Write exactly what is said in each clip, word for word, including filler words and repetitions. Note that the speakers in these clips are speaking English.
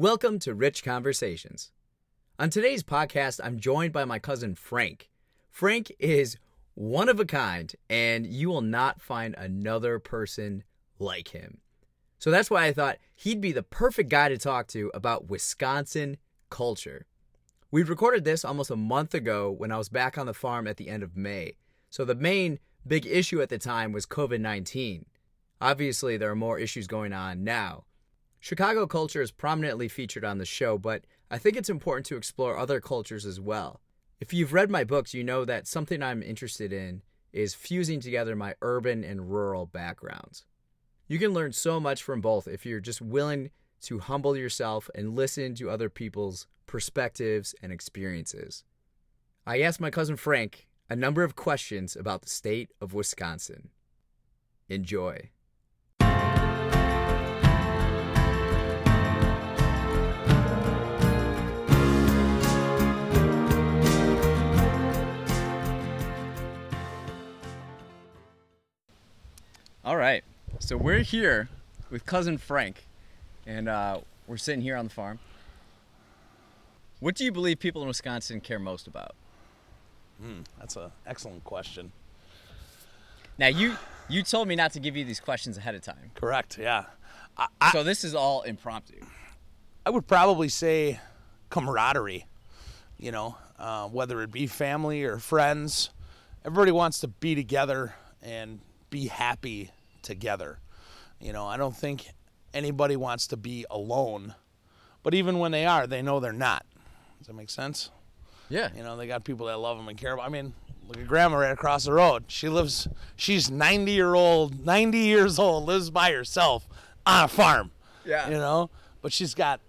Welcome to Rich Conversations. On today's podcast, I'm joined by my cousin Frank. Frank is one of a kind, and you will not find another person like him. So that's why I thought he'd be the perfect guy to talk to about Wisconsin culture. We recorded this almost a month ago when I was back on the farm at the end of May. So the main big issue at the time was covid nineteen. Obviously, there are more issues going on now. Chicago culture is prominently featured on the show, but I think it's important to explore other cultures as well. If you've read my books, you know that something I'm interested in is fusing together my urban and rural backgrounds. You can learn so much from both if you're just willing to humble yourself and listen to other people's perspectives and experiences. I asked my cousin Frank a number of questions about the state of Wisconsin. Enjoy. All right, so we're here with cousin Frank, and uh, we're sitting here on the farm. What do you believe people in Wisconsin care most about? Mm, that's an excellent question. Now, you you told me not to give you these questions ahead of time. Correct, yeah. I, I, so this is all impromptu. I would probably say camaraderie, you know, uh, whether it be family or friends. Everybody wants to be together and be happy together. You know, I don't think anybody wants to be alone, but even when they are, they know they're not. Does that make sense? Yeah. You know, they got people that love them and care about. I mean, look at Grandma right across the road. She lives, she's ninety year old, ninety years old, lives by herself on a farm. Yeah. You know, but she's got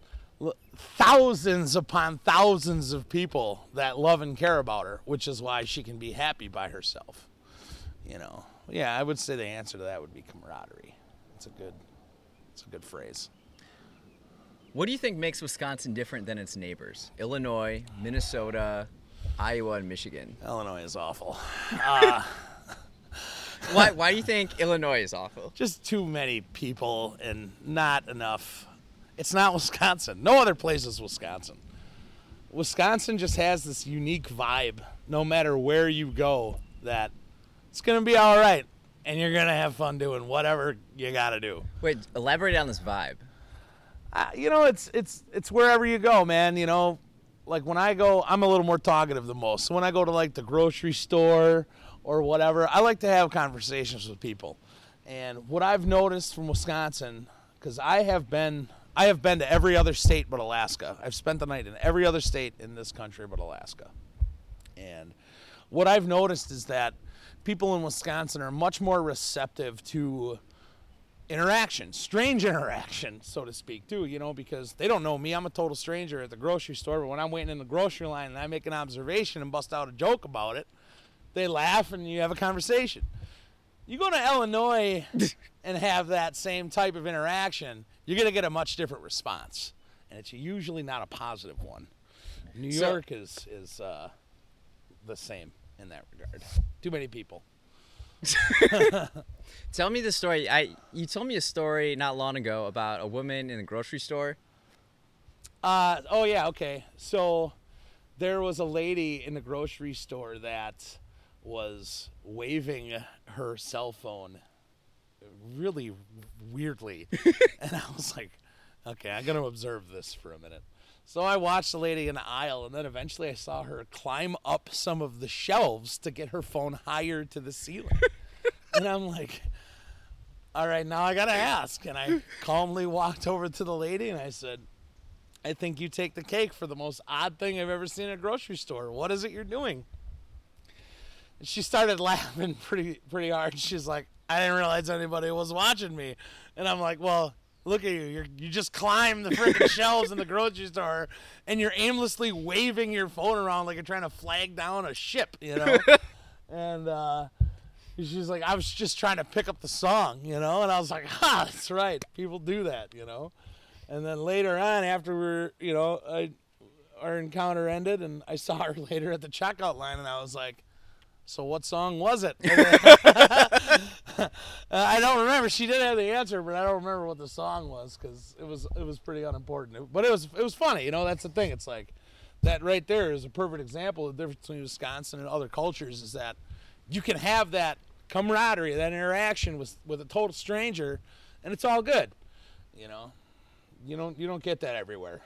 thousands upon thousands of people that love and care about her, which is why she can be happy by herself. You know. Yeah, I would say the answer to that would be camaraderie. It's a good, it's a good phrase. What do you think makes Wisconsin different than its neighbors? Illinois, Minnesota, Iowa, and Michigan. Illinois is awful. uh, why, why do you think Illinois is awful? Just too many people and not enough. It's not Wisconsin. No other place is Wisconsin. Wisconsin just has this unique vibe, no matter where you go, that it's going to be all right, and you're going to have fun doing whatever you got to do. Wait, elaborate on this vibe. Uh, you know, it's it's it's wherever you go, man. You know, like when I go, I'm a little more talkative than most. So when I go to, like, the grocery store or whatever, I like to have conversations with people. And what I've noticed from Wisconsin, because I have been I have been to every other state but Alaska. I've spent the night in every other state in this country but Alaska. And what I've noticed is that people in Wisconsin are much more receptive to interaction, strange interaction, so to speak, too, you know, because they don't know me. I'm a total stranger at the grocery store, but when I'm waiting in the grocery line and I make an observation and bust out a joke about it, they laugh and you have a conversation. You go to Illinois and have that same type of interaction, you're going to get a much different response, and it's usually not a positive one. New York so, is, is uh, the same in that regard. Too many people. Tell me the story. I you told me a story not long ago about a woman in a grocery store. Uh oh yeah, okay. So there was a lady in the grocery store that was waving her cell phone really weirdly. And I was like, okay, I'm going to observe this for a minute. So I watched the lady in the aisle, and then eventually I saw her climb up some of the shelves to get her phone higher to the ceiling. And I'm like, all right, now I got to ask. And I calmly walked over to the lady, and I said, I think you take the cake for the most odd thing I've ever seen at a grocery store. What is it you're doing? And she started laughing pretty pretty hard. She's like, I didn't realize anybody was watching me. And I'm like, well, look at you. You're, you just climb the freaking shelves in the grocery store, and you're aimlessly waving your phone around like you're trying to flag down a ship, you know? And uh, she's like, I was just trying to pick up the song, you know? And I was like, ha, that's right. People do that, you know? And then later on, after we're, you know, I, our encounter ended, and I saw her later at the checkout line, and I was like, so what song was it? I don't remember. She did have the answer, but I don't remember what the song was because it was it was pretty unimportant. But it was it was funny. You know, that's the thing. It's like that right there is a perfect example of the difference between Wisconsin and other cultures is that you can have that camaraderie, that interaction with with a total stranger, and it's all good. You know, you don't you don't get that everywhere.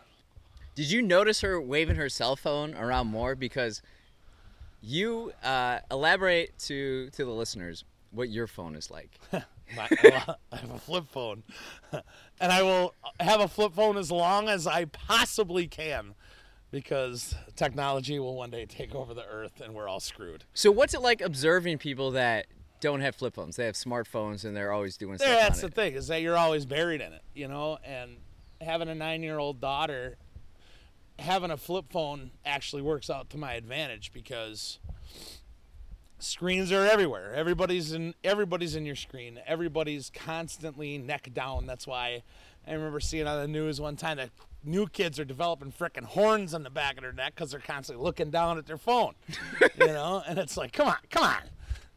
Did you notice her waving her cell phone around more? Because you uh, elaborate to to the listeners what your phone is like. My, I have a flip phone, and I will have a flip phone as long as I possibly can, because technology will one day take over the earth, and we're all screwed. So what's it like observing people that don't have flip phones? They have smartphones, and they're always doing stuff on it. That's the thing, is that you're always buried in it, you know, and having a nine-year-old daughter, having a flip phone actually works out to my advantage because screens are everywhere. Everybody's in everybody's in your screen. Everybody's constantly neck down. That's why I remember seeing on the news one time that new kids are developing frickin' horns on the back of their neck because they're constantly looking down at their phone, you know? And it's like, come on, come on.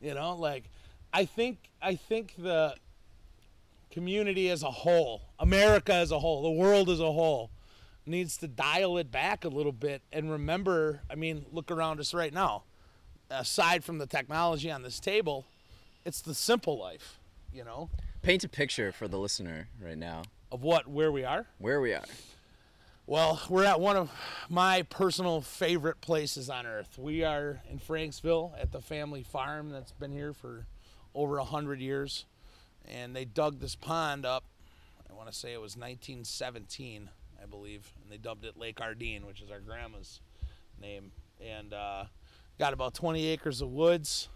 You know, like I think I think the community as a whole, America as a whole, the world as a whole, needs to dial it back a little bit and remember, I mean, look around us right now. Aside from the technology on this table, it's the simple life, you know? Paint a picture for the listener right now. Of what, where we are? Where we are. Well, we're at one of my personal favorite places on earth. We are in Franksville at the family farm that's been here for over one hundred years. And they dug this pond up, I want to say it was nineteen seventeen. I believe, and they dubbed it Lake Ardeen, which is our grandma's name, and uh, got about twenty acres of woods,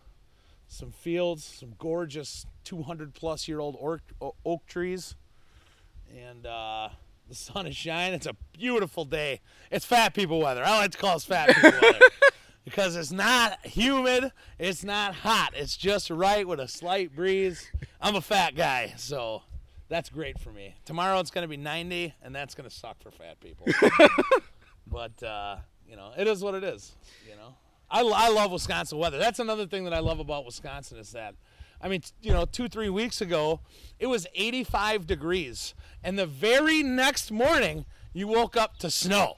some fields, some gorgeous two hundred plus year old oak, oak trees, and uh, the sun is shining. It's a beautiful day. It's fat people weather. I like to call it fat people weather because it's not humid, it's not hot, it's just right with a slight breeze. I'm a fat guy, so that's great for me. Tomorrow it's going to be ninety, and that's going to suck for fat people. But, uh, you know, it is what it is, you know. I, I love Wisconsin weather. That's another thing that I love about Wisconsin is that, I mean, you know, two, three weeks ago, it was eighty-five degrees. And the very next morning, you woke up to snow.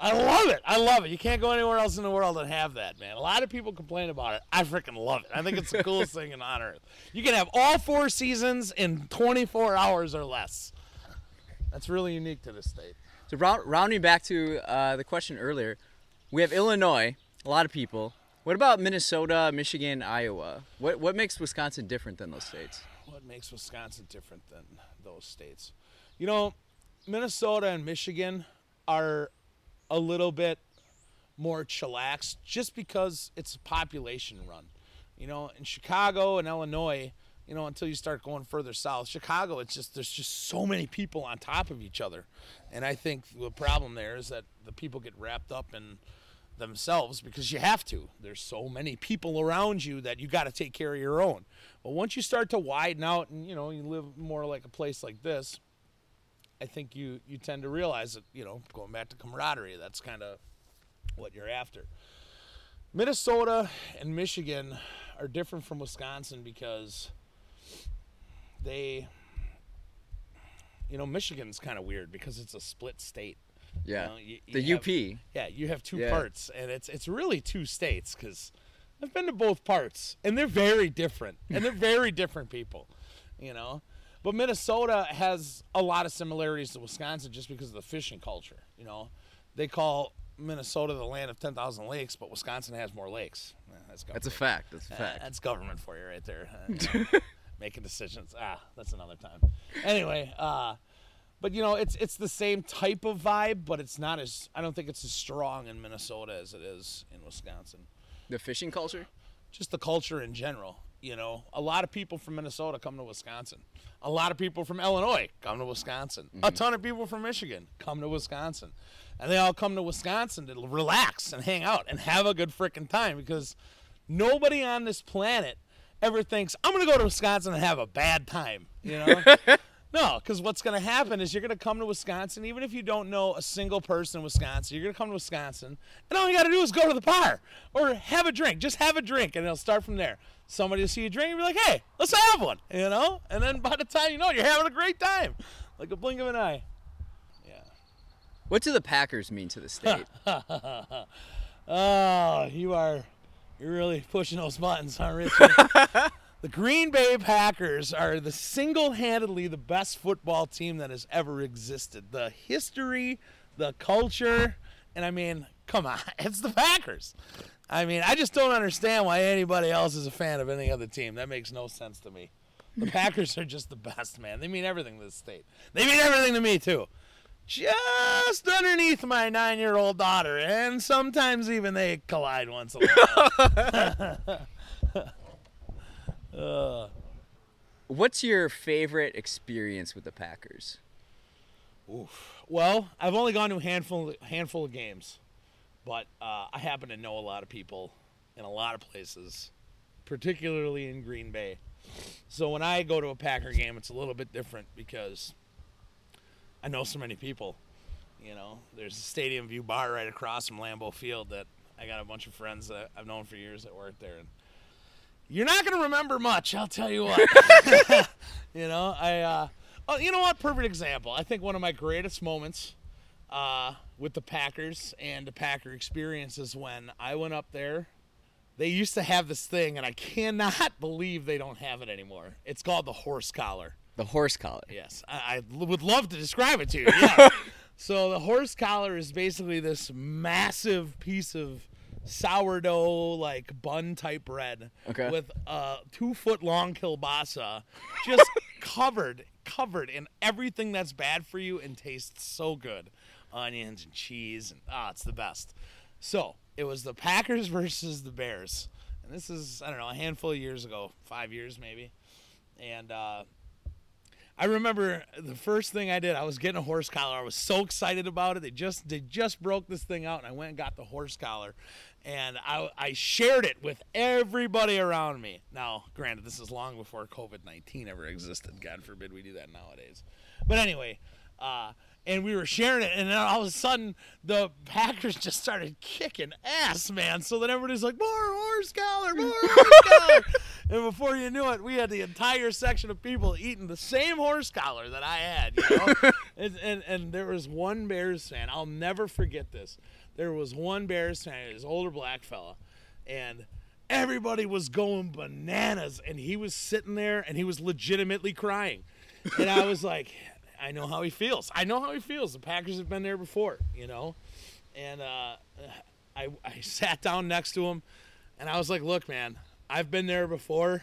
I love it. I love it. You can't go anywhere else in the world and have that, man. A lot of people complain about it. I freaking love it. I think it's the coolest thing on earth. You can have all four seasons in twenty-four hours or less. That's really unique to this state. So round, rounding back to uh, the question earlier, we have Illinois, a lot of people. What about Minnesota, Michigan, Iowa? What what makes Wisconsin different than those states? What makes Wisconsin different than those states? You know, Minnesota and Michigan are a little bit more chillaxed just because it's a population run. You know, in Chicago and Illinois, you know, until you start going further south, Chicago, it's just, there's just so many people on top of each other. And I think the problem there is that the people get wrapped up in themselves because you have to. There's so many people around you that you got to take care of your own. But once you start to widen out and, you know, you live more like a place like this, I think you, you tend to realize that, you know, going back to camaraderie, that's kind of what you're after. Minnesota and Michigan are different from Wisconsin because they, you know, Michigan's kind of weird because it's a split state. Yeah, you know, you, you the have, U P. Yeah, you have two yeah. parts, and it's it's really two states because I've been to both parts, and they're very different, and they're very different people, you know. But Minnesota has a lot of similarities to Wisconsin just because of the fishing culture, you know. They call Minnesota the land of ten thousand lakes, but Wisconsin has more lakes. Yeah, that's, that's a fact. That's a fact. Uh, that's government for you right there. Uh, you know, making decisions. Ah, that's another time. Anyway, uh, but, you know, it's it's the same type of vibe, but it's not as – I don't think it's as strong in Minnesota as it is in Wisconsin. The fishing culture? Just the culture in general. You know, a lot of people from Minnesota come to Wisconsin. A lot of people from Illinois come to Wisconsin. Mm-hmm. A ton of people from Michigan come to Wisconsin. And they all come to Wisconsin to relax and hang out and have a good freaking time because nobody on this planet ever thinks, I'm going to go to Wisconsin and have a bad time, you know? No, because what's going to happen is you're going to come to Wisconsin, even if you don't know a single person in Wisconsin, you're going to come to Wisconsin, and all you got to do is go to the bar or have a drink. Just have a drink, and it'll start from there. Somebody will see you drink and be like, hey, let's have one, you know? And then by the time you know it, you're having a great time, like a blink of an eye. Yeah. What do the Packers mean to the state? Oh, you are you're really pushing those buttons, huh, Richard? The Green Bay Packers are the single-handedly the best football team that has ever existed. The history, the culture, and I mean, come on, it's the Packers. I mean, I just don't understand why anybody else is a fan of any other team. That makes no sense to me. The Packers are just the best, man. They mean everything to the state. They mean everything to me, too. Just underneath my nine-year-old daughter, and sometimes even they collide once a while. Uh, What's your favorite experience with the Packers? Oof. Well, I've only gone to a handful, handful of games, but uh, I happen to know a lot of people in a lot of places, particularly in Green Bay. So when I go to a Packer game, it's a little bit different because I know so many people. You know, there's a Stadium View Bar right across from Lambeau Field that I got a bunch of friends that I've known for years that work there, and you're not going to remember much, I'll tell you what. you know, I, uh, oh, you know what? Perfect example. I think one of my greatest moments uh, with the Packers and the Packer experience is when I went up there. They used to have this thing, and I cannot believe they don't have it anymore. It's called the horse collar. The horse collar. Yes. I, I would love to describe it to you. Yeah. So the horse collar is basically this massive piece of sourdough like bun type bread, okay, with a uh, two foot long kielbasa, just covered covered in everything that's bad for you and tastes so good, onions and cheese, and ah, oh, it's the best. So it was the Packers versus the Bears, and this is I don't know a handful of years ago, five years maybe, and uh, I remember the first thing I did, I was getting a horse collar. I was so excited about it. They just they just broke this thing out, and I went and got the horse collar. And I, I shared it with everybody around me. Now, granted, this is long before covid nineteen ever existed. God forbid we do that nowadays. But anyway, uh, and we were sharing it, and then all of a sudden, the Packers just started kicking ass, man. So then everybody's like, more horse collar, more horse collar. And before you knew it, we had the entire section of people eating the same horse collar that I had, you know? and, and, and there was one Bears fan. I'll never forget this. There was one Bears fan, this older black fella, and everybody was going bananas, and he was sitting there, and he was legitimately crying. And I was like, I know how he feels. I know how he feels. The Packers have been there before, you know? And uh, I, I sat down next to him, and I was like, look, man, I've been there before,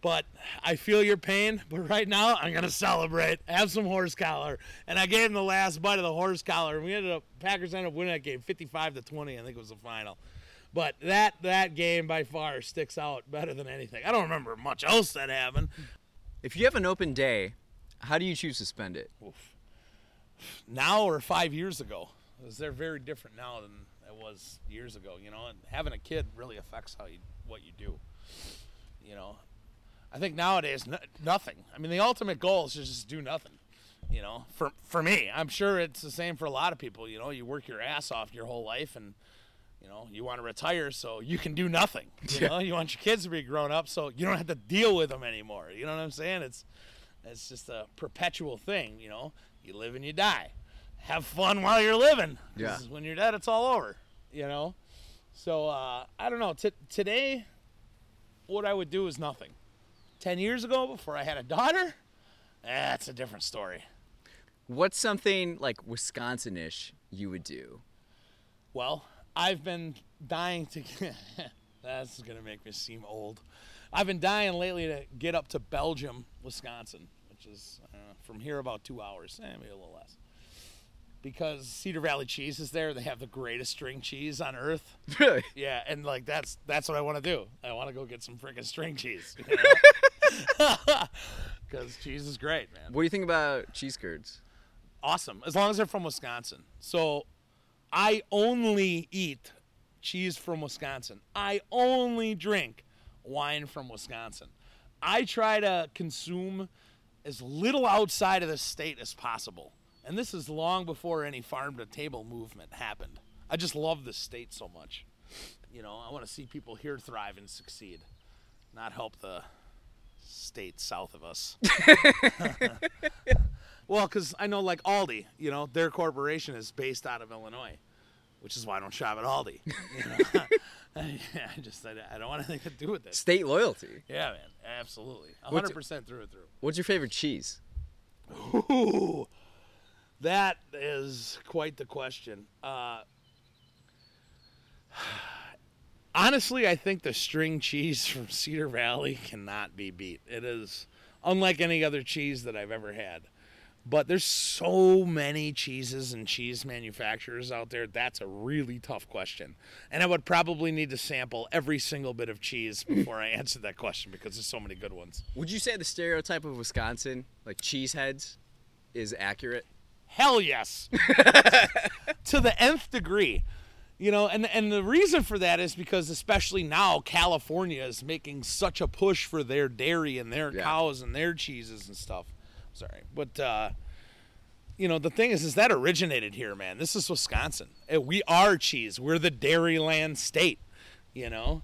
but I feel your pain, but right now I'm going to celebrate, have some horse collar. And I gave him the last bite of the horse collar, and we ended up, Packers ended up winning that game fifty-five to twenty, I think it was the final. But that that game by far sticks out better than anything. I don't remember much else that happened. If you have an open day, how do you choose to spend it? Oof. Now or five years ago? Because they're very different now than it was years ago, you know, and having a kid really affects how you what you do, you know. I think nowadays no, nothing. I mean, the ultimate goal is to just do nothing, you know. For for me, I'm sure it's the same for a lot of people. You know, you work your ass off your whole life, and you know you want to retire so you can do nothing. You yeah. know, you want your kids to be grown up so you don't have to deal with them anymore. You know what I'm saying? It's it's just a perpetual thing. You know, you live and you die. Have fun while you're living. Yeah. 'Cause when you're dead, it's all over. You know. So, uh, I don't know. T- today, what I would do is nothing. Ten years ago, before I had a daughter, that's a different story. What's something, like, Wisconsin-ish you would do? Well, I've been dying to – that's going to make me seem old. I've been dying lately to get up to Belgium, Wisconsin, which is uh, from here about two hours, eh, maybe a little less. Because Cedar Valley Cheese is there. They have the greatest string cheese on earth. Really? Yeah, and, like, that's that's what I want to do. I want to go get some freaking string cheese. You know? Because cheese is great, man. What do you think about cheese curds? Awesome, as long as they're from Wisconsin. So I only eat cheese from Wisconsin. I only drink wine from Wisconsin. I try to consume as little outside of the state as possible. And this is long before any farm-to-table movement happened. I just love this state so much. You know, I want to see people here thrive and succeed, not help the state south of us. Well, because I know, like, Aldi, you know, their corporation is based out of Illinois, which is why I don't shop at Aldi. You know? I just, I don't want anything to do with it. State loyalty. Yeah, man, absolutely. one hundred percent what's, through and through. What's your favorite cheese? Ooh, that is quite the question. Uh, honestly, I think the string cheese from Cedar Valley cannot be beat. It is unlike any other cheese that I've ever had. But there's so many cheeses and cheese manufacturers out there. That's a really tough question. And I would probably need to sample every single bit of cheese before I answer that question because there's so many good ones. Would you say the stereotype of Wisconsin, like cheeseheads, is accurate? Hell yes. To the nth degree. You know, and, and the reason for that is because especially now California is making such a push for their dairy and their yeah. cows and their cheeses and stuff. Sorry, but, uh, you know, the thing is, is that originated here, man. This is Wisconsin. We are cheese. We're the dairyland state, you know,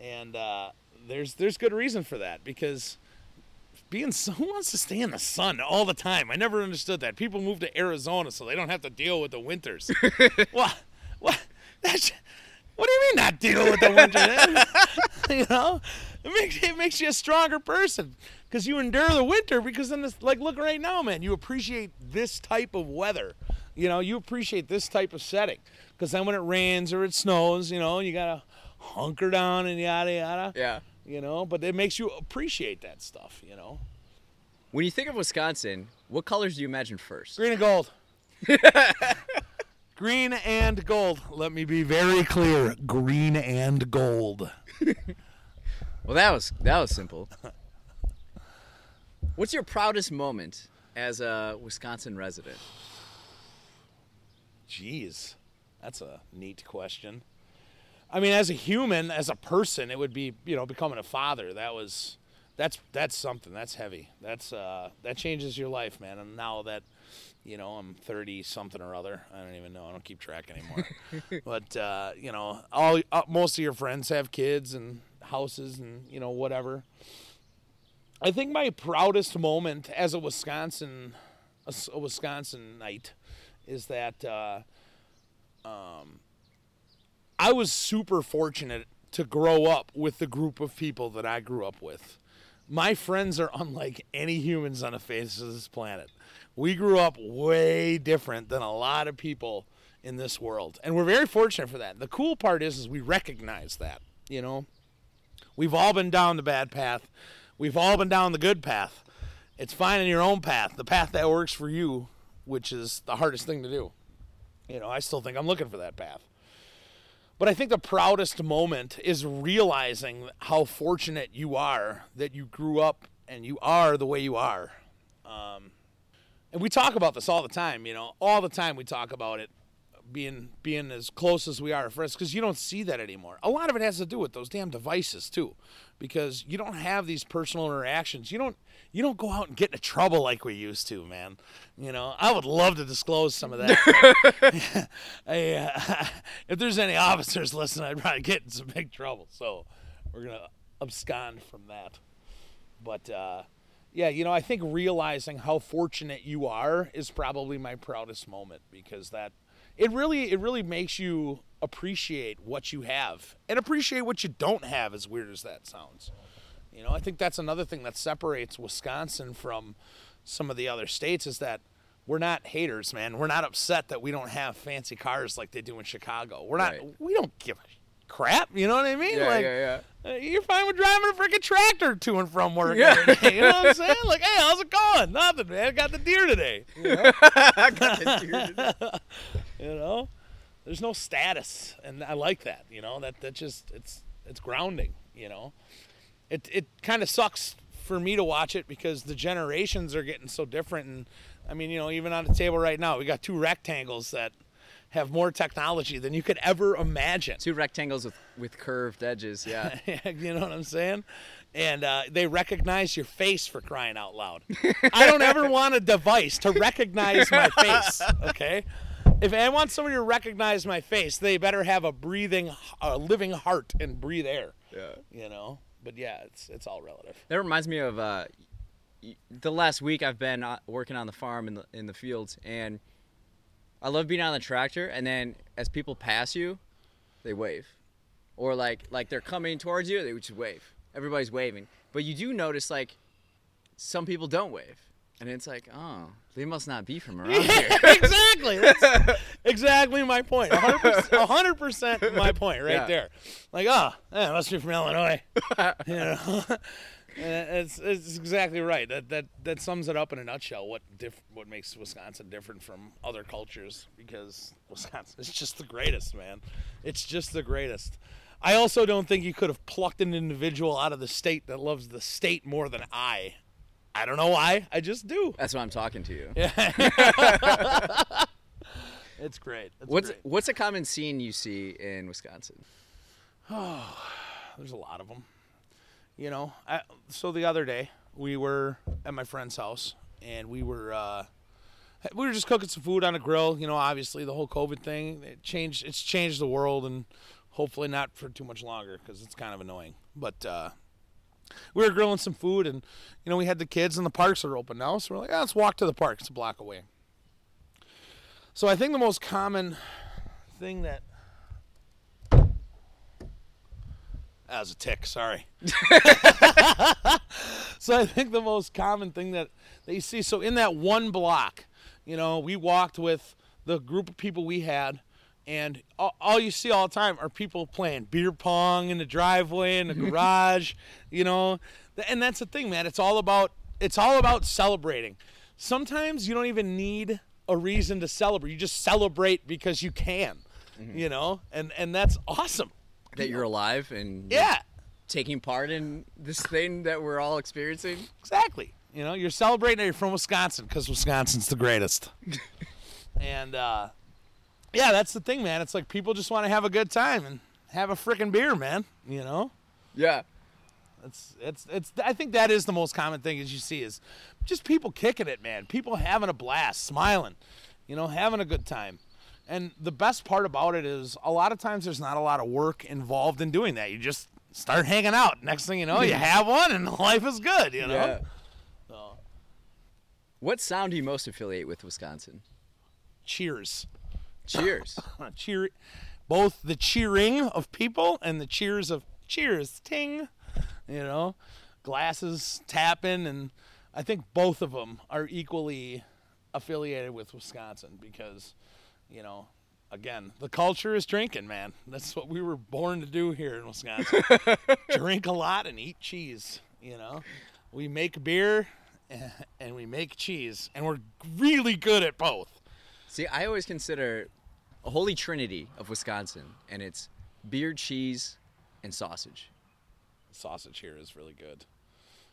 and uh, there's there's good reason for that because being so who wants to stay in the sun all the time? I never understood that. People move to Arizona so they don't have to deal with the winters. What? What? That's, what do you mean not deal with the winter? You know, it makes, it makes you a stronger person. Because you endure the winter, because then, this, like, look right now, man, you appreciate this type of weather. You know, you appreciate this type of setting. Because then when it rains or it snows, you know, you got to hunker down and yada, yada. Yeah. You know, but it makes you appreciate that stuff, you know. When you think of Wisconsin, what colors do you imagine first? Green and gold. Green and gold. Let me be very clear. Green and gold. Well, that was that was simple. What's your proudest moment as a Wisconsin resident? Jeez, that's a neat question. I mean, as a human, as a person, it would be, you know, becoming a father. That was, that's that's something. That's heavy. That's uh, that changes your life, man. And now that, you know, I'm thirty something or other. I don't even know. I don't keep track anymore. But uh, you know, all uh, most of your friends have kids and houses and, you know, whatever. I think my proudest moment as a Wisconsin, a Wisconsinite, is that uh, um, I was super fortunate to grow up with the group of people that I grew up with. My friends are unlike any humans on the face of this planet. We grew up way different than a lot of people in this world, and we're very fortunate for that. The cool part is, is we recognize that. You know, we've all been down the bad path. We've all been down the good path. It's finding your own path, the path that works for you, which is the hardest thing to do. You know, I still think I'm looking for that path. But I think the proudest moment is realizing how fortunate you are that you grew up and you are the way you are. Um, and we talk about this all the time, you know, all the time we talk about it, being being as close as we are at friends, because you don't see that anymore. A lot of it has to do with those damn devices too, because you don't have these personal interactions. You don't you don't go out and get into trouble like we used to, man. You know, I would love to disclose some of that. I, uh, if there's any officers listening, I'd probably get in some big trouble. So we're gonna abscond from that. But uh, yeah, you know, I think realizing how fortunate you are is probably my proudest moment, because that. It really, it really makes you appreciate what you have and appreciate what you don't have, as weird as that sounds. You know, I think that's another thing that separates Wisconsin from some of the other states is that we're not haters, man. We're not upset that we don't have fancy cars like they do in Chicago. We're not, right. We don't give a crap. You know what I mean? Yeah, like, yeah, yeah. You're fine with driving a freaking tractor to and from work yeah. every day. You know what I'm saying? Like, hey, how's it going? Nothing, man. I got the deer today. You know? I got the deer today. You know, there's no status, and I like that. You know, that that just it's it's grounding. You know, it it kind of sucks for me to watch it because the generations are getting so different. And I mean, you know, even on the table right now, we got two rectangles that have more technology than you could ever imagine. Two rectangles with with curved edges. Yeah, you know what I'm saying? And uh, they recognize your face, for crying out loud. I don't ever want a device to recognize my face, okay? If I want somebody to recognize my face, they better have a breathing, a living heart and breathe air. Yeah. You know? But, yeah, it's it's all relative. That reminds me of uh, the last week I've been working on the farm in the, in the fields, and I love being on the tractor, and then as people pass you, they wave. Or, like, like they're coming towards you, they would just wave. Everybody's waving, but you do notice like some people don't wave, and it's like, oh, they must not be from around yeah, here. Exactly, that's exactly my point. one hundred percent my point right yeah. there. Like, oh, that must be from Illinois. You know, it's it's exactly right. That that that sums it up in a nutshell. What diff- what makes Wisconsin different from other cultures? Because Wisconsin is just the greatest, man. It's just the greatest. I also don't think you could have plucked an individual out of the state that loves the state more than I. I don't know why. I just do. That's why I'm talking to you. Yeah. It's great. It's what's great. What's a common scene you see in Wisconsin? Oh, there's a lot of them. You know, I, so the other day we were at my friend's house and we were uh, we were just cooking some food on a grill. You know, obviously the whole COVID thing it changed. It's changed the world and. Hopefully not for too much longer because it's kind of annoying. But uh, we were grilling some food, and, you know, we had the kids, and the parks are open now. So we're like, oh, let's walk to the park. It's a block away. So I think the most common thing that – that was a tick. Sorry. So I think the most common thing that, that you see – so in that one block, you know, we walked with the group of people we had. And all, all you see all the time are people playing beer pong in the driveway, in the garage, you know. And that's the thing, man. It's all about it's all about celebrating. Sometimes you don't even need a reason to celebrate. You just celebrate because you can, mm-hmm. you know. And and that's awesome. That you're alive and yeah. taking part in this thing that we're all experiencing. Exactly. You know, you're celebrating that you're from Wisconsin because Wisconsin's the greatest. and, uh. Yeah, that's the thing, man. It's like people just want to have a good time and have a freaking beer, man. You know? Yeah. It's it's it's. I think that is the most common thing as you see is just people kicking it, man. People having a blast, smiling, you know, having a good time. And the best part about it is a lot of times there's not a lot of work involved in doing that. You just start hanging out. Next thing you know, you have one and life is good, you know? Yeah. So. What sound do you most affiliate with Wisconsin? Cheers. Cheers. Cheer, both the cheering of people and the cheers of cheers, ting, you know, glasses tapping. And I think both of them are equally affiliated with Wisconsin because, you know, again, the culture is drinking, man. That's what we were born to do here in Wisconsin. Drink a lot and eat cheese, you know. We make beer and we make cheese, and we're really good at both. See, I always consider a holy trinity of Wisconsin, and it's beer, cheese, and sausage. Sausage here is really good.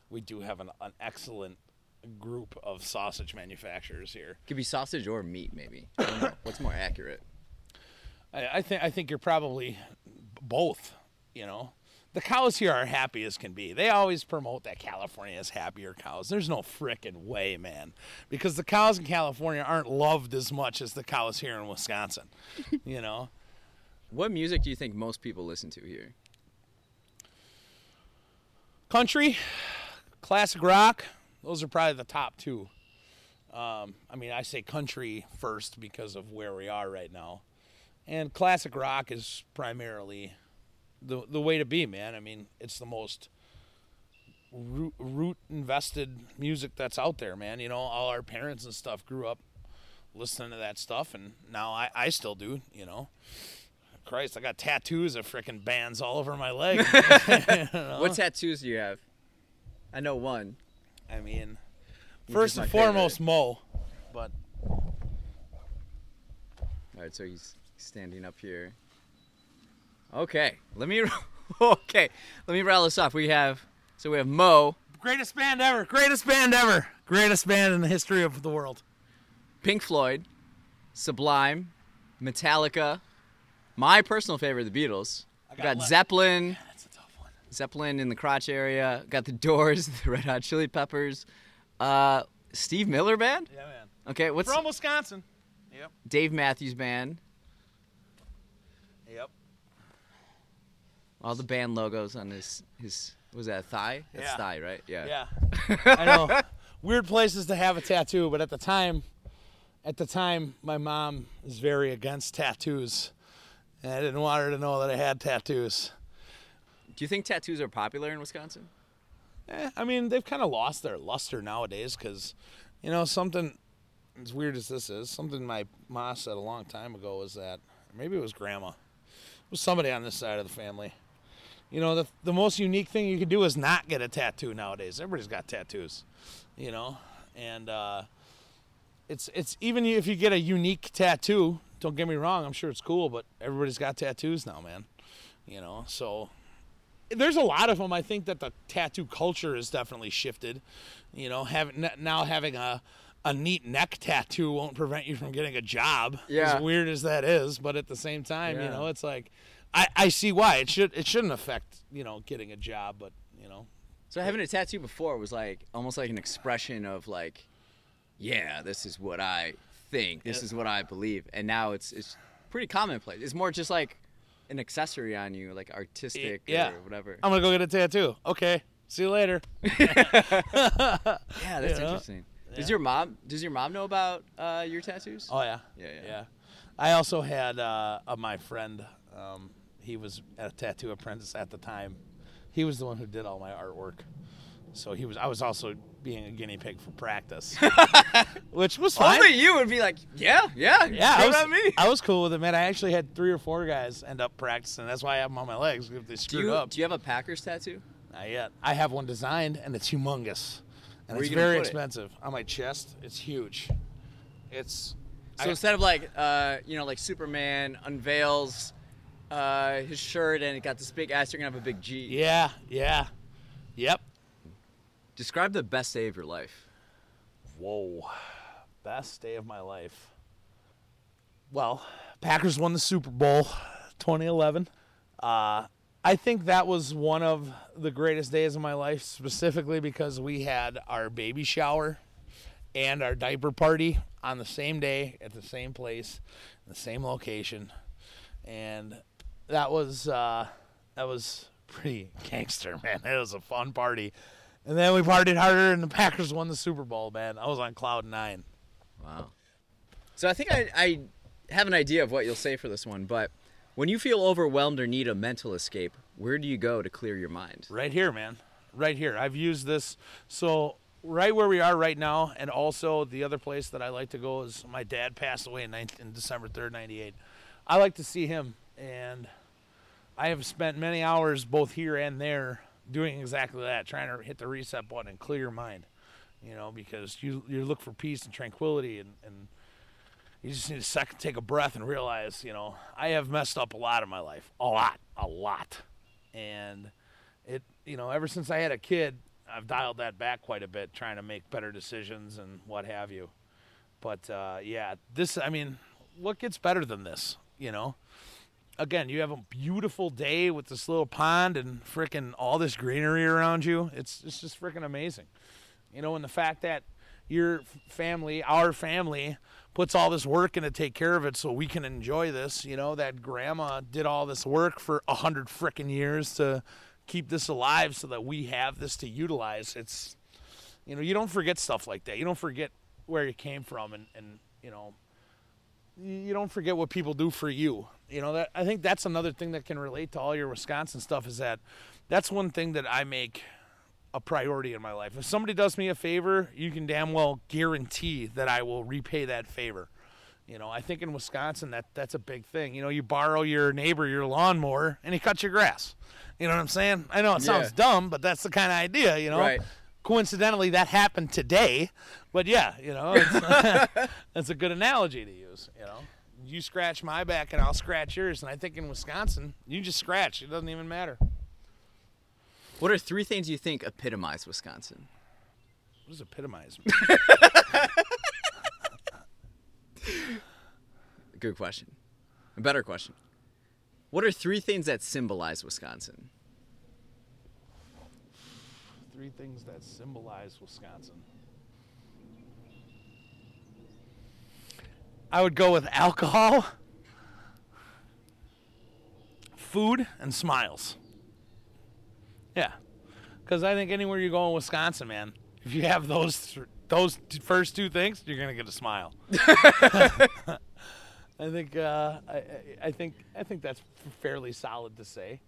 We do have an, an excellent group of sausage manufacturers here. Could be sausage or meat, maybe. I don't know. What's more accurate? I, I think I think you're probably both. You know, the cows here are happy as can be. They always promote that California has happier cows. There's no frickin' way, man, because the cows in California aren't loved as much as the cows here in Wisconsin, you know? What music do you think most people listen to here? Country, classic rock, those are probably the top two. Um, I mean, I say country first because of where we are right now. And classic rock is primarily... The the way to be, man. I mean, it's the most root, root invested music that's out there, man. You know, all our parents and stuff grew up listening to that stuff, and now I, I still do, you know. Christ, I got tattoos of freaking bands all over my leg. You know? What tattoos do you have? I know one. I mean, You're first and foremost, favorite. Moe. But all right, so he's standing up here. Okay, let me okay, let me rattle this off. We have so we have Moe, greatest band ever, greatest band ever, greatest band in the history of the world. Pink Floyd, Sublime, Metallica, my personal favorite, the Beatles. I got, we got Zeppelin. Yeah, that's a tough one. Zeppelin in the crotch area. Got the Doors, the Red Hot Chili Peppers. Uh, Steve Miller band? Yeah, man. Okay, what's... From Wisconsin. Yep. Dave Matthews band. Yep. All the band logos on his... his was that thigh? That's yeah. thigh, right? Yeah. Yeah. I know. Weird places to have a tattoo, but at the time... At the time, my mom was very against tattoos, and I didn't want her to know that I had tattoos. Do you think tattoos are popular in Wisconsin? Eh, I mean, they've kind of lost their luster nowadays because, you know, something as weird as this is, something my ma said a long time ago was that, maybe it was grandma, it was somebody on this side of the family. You know, the the most unique thing you can do is not get a tattoo nowadays. Everybody's got tattoos, you know, and... uh It's it's even if you get a unique tattoo, don't get me wrong, I'm sure it's cool, but everybody's got tattoos now, man. You know, so there's a lot of them. I think that the tattoo culture has definitely shifted. You know, having now having a a neat neck tattoo won't prevent you from getting a job. Yeah. As weird as that is, but at the same time, yeah. you know, it's like I, I see why it should it shouldn't affect, you know, getting a job, but you know. So having a tattoo before was like almost like an expression of like, yeah, this is what I think. This is what I believe. And now it's it's pretty commonplace. It's more just like an accessory on you, like artistic it, yeah. or whatever. I'm going to go get a tattoo. Okay. See you later. yeah, that's you know? interesting. Yeah. Does your mom does your mom know about uh, your tattoos? Oh, yeah. Yeah, yeah. yeah. I also had uh, uh, my friend. Um, he was a tattoo apprentice at the time. He was the one who did all my artwork. So he was. I was also being a guinea pig for practice, which was fine. Only you would be like, yeah, yeah, yeah. I was, me. I was cool with it, man. I actually had three or four guys end up practicing. That's why I have them on my legs if they screwed do you, up. Do you have a Packers tattoo? Not yet. I have one designed, and it's humongous, and Where it's very expensive. It? On my chest, it's huge. It's so I, instead of like, uh, you know, like Superman unveils uh, his shirt and it got this big ass, you're gonna have a big G. Yeah, yeah, yep. Describe the best day of your life. Whoa. Best day of my life. Well, Packers won the Super Bowl twenty eleven. Uh, I think that was one of the greatest days of my life, specifically because we had our baby shower and our diaper party on the same day at the same place, the same location. And that was uh, that was pretty gangster, man. It was a fun party. And then we partied harder, and the Packers won the Super Bowl, man. I was on cloud nine. Wow. So I think I, I have an idea of what you'll say for this one, but when you feel overwhelmed or need a mental escape, where do you go to clear your mind? Right here, man. Right here. I've used this. So right where we are right now, and also the other place that I like to go is my dad passed away in, in December third, ninety-eight. I like to see him, and I have spent many hours both here and there doing exactly that, trying to hit the reset button and clear your mind, you know, because you you look for peace and tranquility, and, and you just need to sec- take a breath and realize, you know, I have messed up a lot in my life, a lot, a lot. And it, you know, ever since I had a kid, I've dialed that back quite a bit, trying to make better decisions and what have you. But, uh, yeah, this, I mean, what gets better than this, you know? Again, you have a beautiful day with this little pond and frickin' all this greenery around you. It's it's just frickin' amazing. You know, and the fact that your family, our family, puts all this work in to take care of it so we can enjoy this. You know, that grandma did all this work for a hundred frickin' years to keep this alive so that we have this to utilize. It's, you know, you don't forget stuff like that. You don't forget where you came from, and, and you know, you don't forget what people do for you. You know, that I think that's another thing that can relate to all your Wisconsin stuff is that that's one thing that I make a priority in my life. If somebody does me a favor, you can damn well guarantee that I will repay that favor. You know, I think in Wisconsin that that's a big thing. You know, you borrow your neighbor your lawnmower and he cuts your grass. You know what I'm saying? I know it sounds yeah. dumb, but that's the kind of idea, you know. Right. Coincidentally, that happened today. But, yeah, you know, it's, that's a good analogy to use, you know. You scratch my back and I'll scratch yours. And I think in Wisconsin, you just scratch. It doesn't even matter. What are three things you think epitomize Wisconsin? What does epitomize mean? Good question. A better question. What are three things that symbolize Wisconsin? three things that symbolize Wisconsin? I would go with alcohol, food, and smiles. Yeah, because I think anywhere you go in Wisconsin, man, if you have those th- those t- first two things, you're gonna get a smile. I think uh, I, I think I think that's fairly solid to say,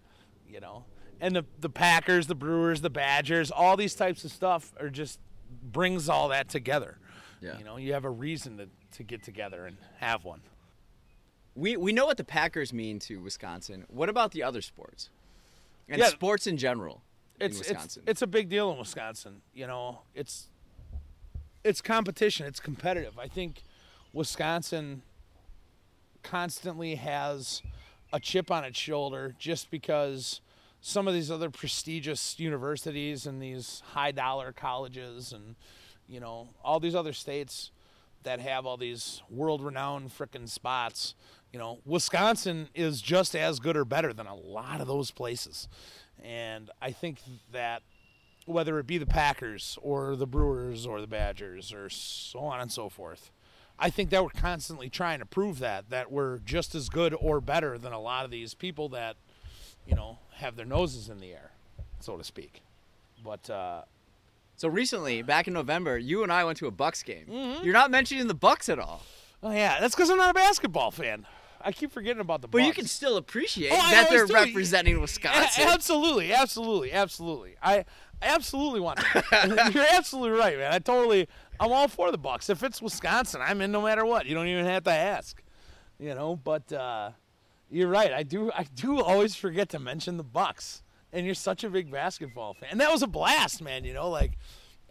you know. And the the Packers, the Brewers, the Badgers, all these types of stuff are just brings all that together. Yeah. You know, you have a reason to, to get together and have one. We we know what the Packers mean to Wisconsin. What about the other sports? And yeah, sports in general it's, in Wisconsin. It's, it's a big deal in Wisconsin. You know, it's it's competition. It's competitive. I think Wisconsin constantly has a chip on its shoulder just because some of these other prestigious universities and these high-dollar colleges and you know, all these other states that have all these world-renowned frickin' spots, you know, Wisconsin is just as good or better than a lot of those places. And I think that whether it be the Packers or the Brewers or the Badgers or so on and so forth, I think that we're constantly trying to prove that, that we're just as good or better than a lot of these people that, you know, have their noses in the air, so to speak. But, uh... So recently, back in November, you and I went to a Bucks game. Mm-hmm. You're not mentioning the Bucks at all. Oh, yeah. That's because I'm not a basketball fan. I keep forgetting about the Bucks. But you can still appreciate oh, that they're do. representing Wisconsin. Yeah, absolutely. Absolutely. Absolutely. I, I absolutely want to. You're absolutely right, man. I totally – I'm all for the Bucks. If it's Wisconsin, I'm in no matter what. You don't even have to ask. You know, but uh, you're right. I do. I do always forget to mention the Bucks. And you're such a big basketball fan. And that was a blast, man, you know, like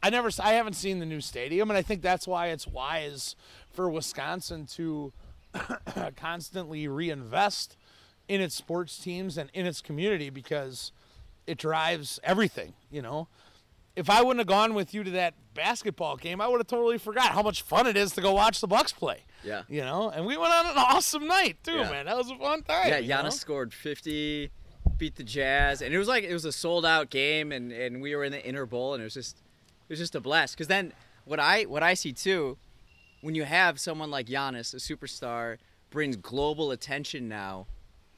I never I haven't seen the new stadium, and I think that's why it's wise for Wisconsin to constantly reinvest in its sports teams and in its community because it drives everything, you know. If I wouldn't have gone with you to that basketball game, I would have totally forgot how much fun it is to go watch the Bucks play. Yeah. You know, and we went on an awesome night, too, yeah. man. That was a fun time. Yeah, Giannis you know? scored fifty beat the Jazz, and it was like it was a sold-out game, and, and we were in the Inter Bowl, and it was just it was just a blast. Because then what I what I see too, when you have someone like Giannis, a superstar, brings global attention now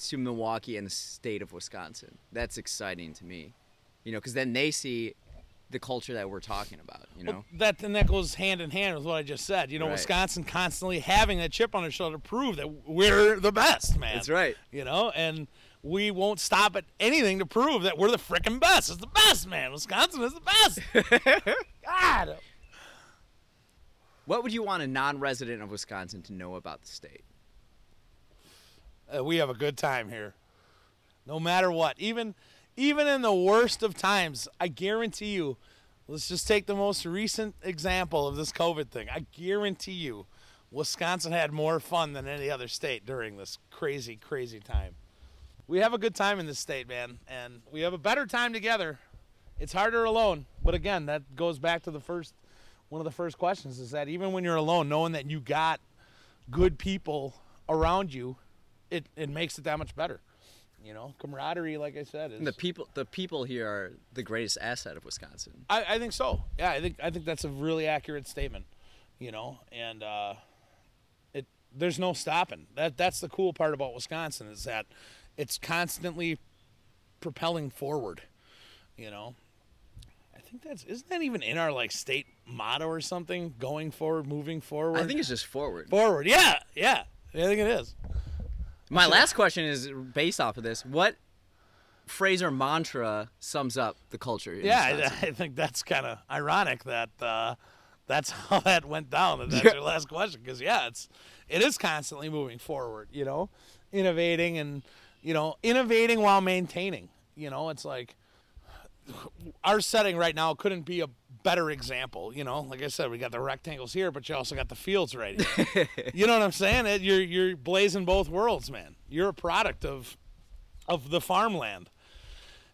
to Milwaukee and the state of Wisconsin. That's exciting to me, you know, because then they see the culture that we're talking about, you know. Well, that and that goes hand in hand with what I just said. You know, right. Wisconsin constantly having that chip on their shoulder to prove that we're the best, man. That's right. You know, and we won't stop at anything to prove that we're the frickin' best. It's the best, man. Wisconsin is the best. God. What would you want a non-resident of Wisconsin to know about the state? Uh, we have a good time here. No matter what. Even even in the worst of times, I guarantee you, let's just take the most recent example of this COVID thing. I guarantee you, Wisconsin had more fun than any other state during this crazy, crazy time. We have a good time in this state, man, and we have a better time together. It's harder alone, but again, that goes back to the first, one of the first questions is that even when you're alone, knowing that you got good people around you, it, it makes it that much better. You know, camaraderie, like I said, is and the people. The people here are the greatest asset of Wisconsin. I, I think so. Yeah, I think I think that's a really accurate statement. You know, and uh, it there's no stopping. That that's the cool part about Wisconsin is that it's constantly propelling forward, you know. I think that's isn't that even in our like state motto or something? Going forward, moving forward. I think it's just forward. Forward, yeah, yeah. I think it is. My What's last that? question is based off of this. What phrase or mantra sums up the culture? Yeah, I, I think that's kind of ironic that uh, that's how that went down. And that's your last question, because yeah, it's it is constantly moving forward, you know, innovating and. You know, innovating while maintaining. You know, it's like our setting right now couldn't be a better example. You know, like I said, we got the rectangles here, but you also got the fields right here. You know what I'm saying? It, you're you're blazing both worlds, man. You're a product of of the farmland,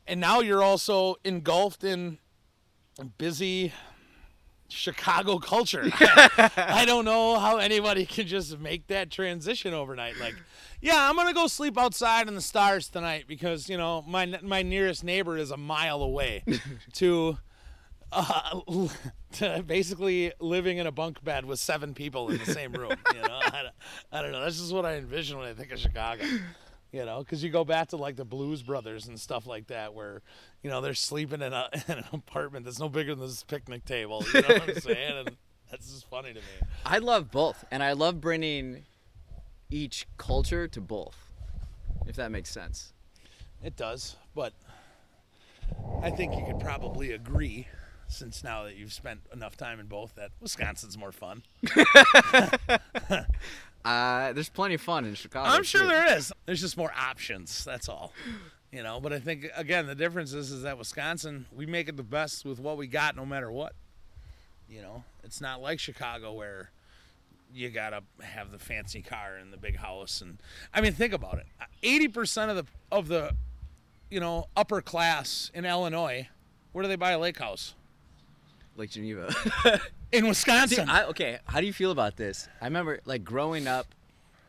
and now you're also engulfed in busy Chicago culture. I, I don't know how anybody can just make that transition overnight. Like, yeah, I'm gonna go sleep outside in the stars tonight because you know my my nearest neighbor is a mile away. To Uh, basically living in a bunk bed with seven people in the same room. You know, I, I don't know. That's just what I envision when I think of Chicago. You know, because you go back to like the Blues Brothers and stuff like that, where you know they're sleeping in, a, in an apartment that's no bigger than this picnic table. You know what I'm saying? And that's just funny to me. I love both, and I love bringing each culture to both, if that makes sense. It does, but I think you could probably agree, since now that you've spent enough time in both, that Wisconsin's more fun. uh, there's plenty of fun in Chicago. I'm sure too. There is. There's just more options, that's all. You know, but I think, again, the difference is, is that Wisconsin, we make it the best with what we got no matter what. You know, it's not like Chicago where you got to have the fancy car and the big house. And I mean, think about it. eighty percent of the, of the, you know, upper class in Illinois, where do they buy a lake house? Lake Geneva. In Wisconsin. Dude, I, okay, how do you feel about this? I remember, like, growing up,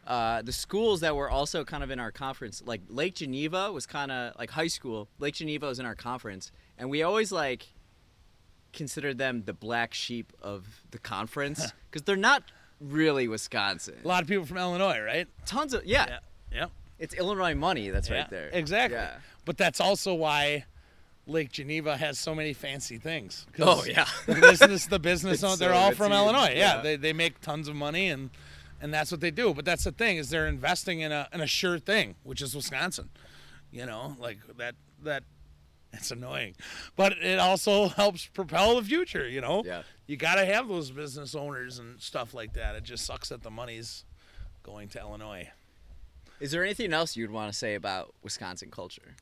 uh, the schools that were also kind of in our conference, like, Lake Geneva was kind of, like, high school. Lake Geneva was in our conference. And we always, like, considered them the black sheep of the conference because they're not really Wisconsin. A lot of people from Illinois, right? Tons of, yeah. Yeah. yeah. It's Illinois money that's yeah, right there. Exactly. Yeah. But that's also why Lake Geneva has so many fancy things. Oh, yeah. the business, the business, owners, they're so all from huge. Illinois. Yeah, yeah. They, they make tons of money, and, and that's what they do. But that's the thing, is they're investing in a in a sure thing, which is Wisconsin. You know, like that, that it's annoying. But it also helps propel the future, you know? Yeah. You got to have those business owners and stuff like that. It just sucks that the money's going to Illinois. Is there anything else you'd want to say about Wisconsin culture?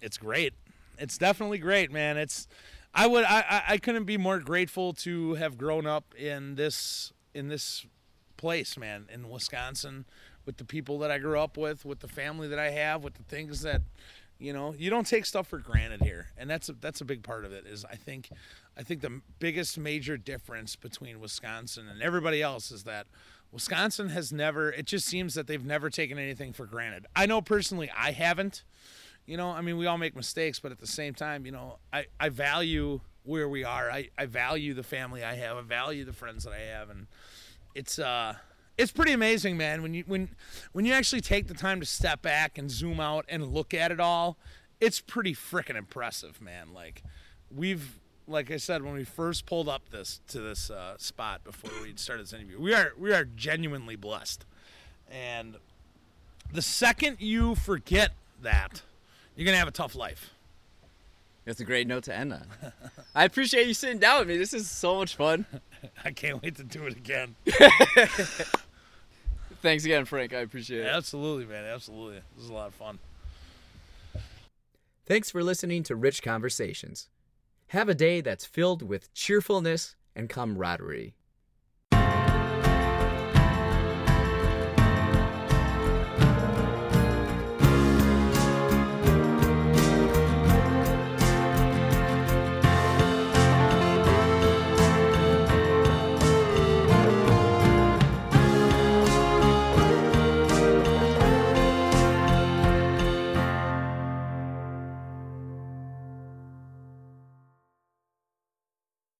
It's great. It's definitely great, man. It's, I would, I, I couldn't be more grateful to have grown up in this, in this place, man, in Wisconsin, with the people that I grew up with, with the family that I have, with the things that, you know, you don't take stuff for granted here. And that's a, that's a big part of it, is I think, I think the biggest major difference between Wisconsin and everybody else is that Wisconsin has never, it just seems that they've never taken anything for granted. I know personally I haven't. You know, I mean, we all make mistakes, but at the same time, you know, I, I value where we are. I, I value the family I have. I value the friends that I have. And it's uh it's pretty amazing, man. When you when when you actually take the time to step back and zoom out and look at it all, it's pretty freaking impressive, man. Like we've like I said, when we first pulled up this to this uh, spot before we started this interview, we are we are genuinely blessed. And the second you forget that, you're going to have a tough life. That's a great note to end on. I appreciate you sitting down with me. This is so much fun. I can't wait to do it again. Thanks again, Frank. I appreciate it. Absolutely, man. Absolutely. This was a lot of fun. Thanks for listening to Rich Conversations. Have a day that's filled with cheerfulness and camaraderie.